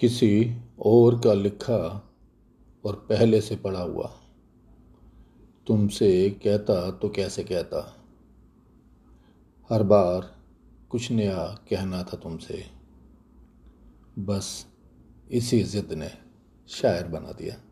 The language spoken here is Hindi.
किसी और का लिखा और पहले से पढ़ा हुआ, तुमसे कहता तो कैसे कहता। हर बार कुछ नया कहना था तुमसे, बस इसी ज़िद ने शायर बना दिया।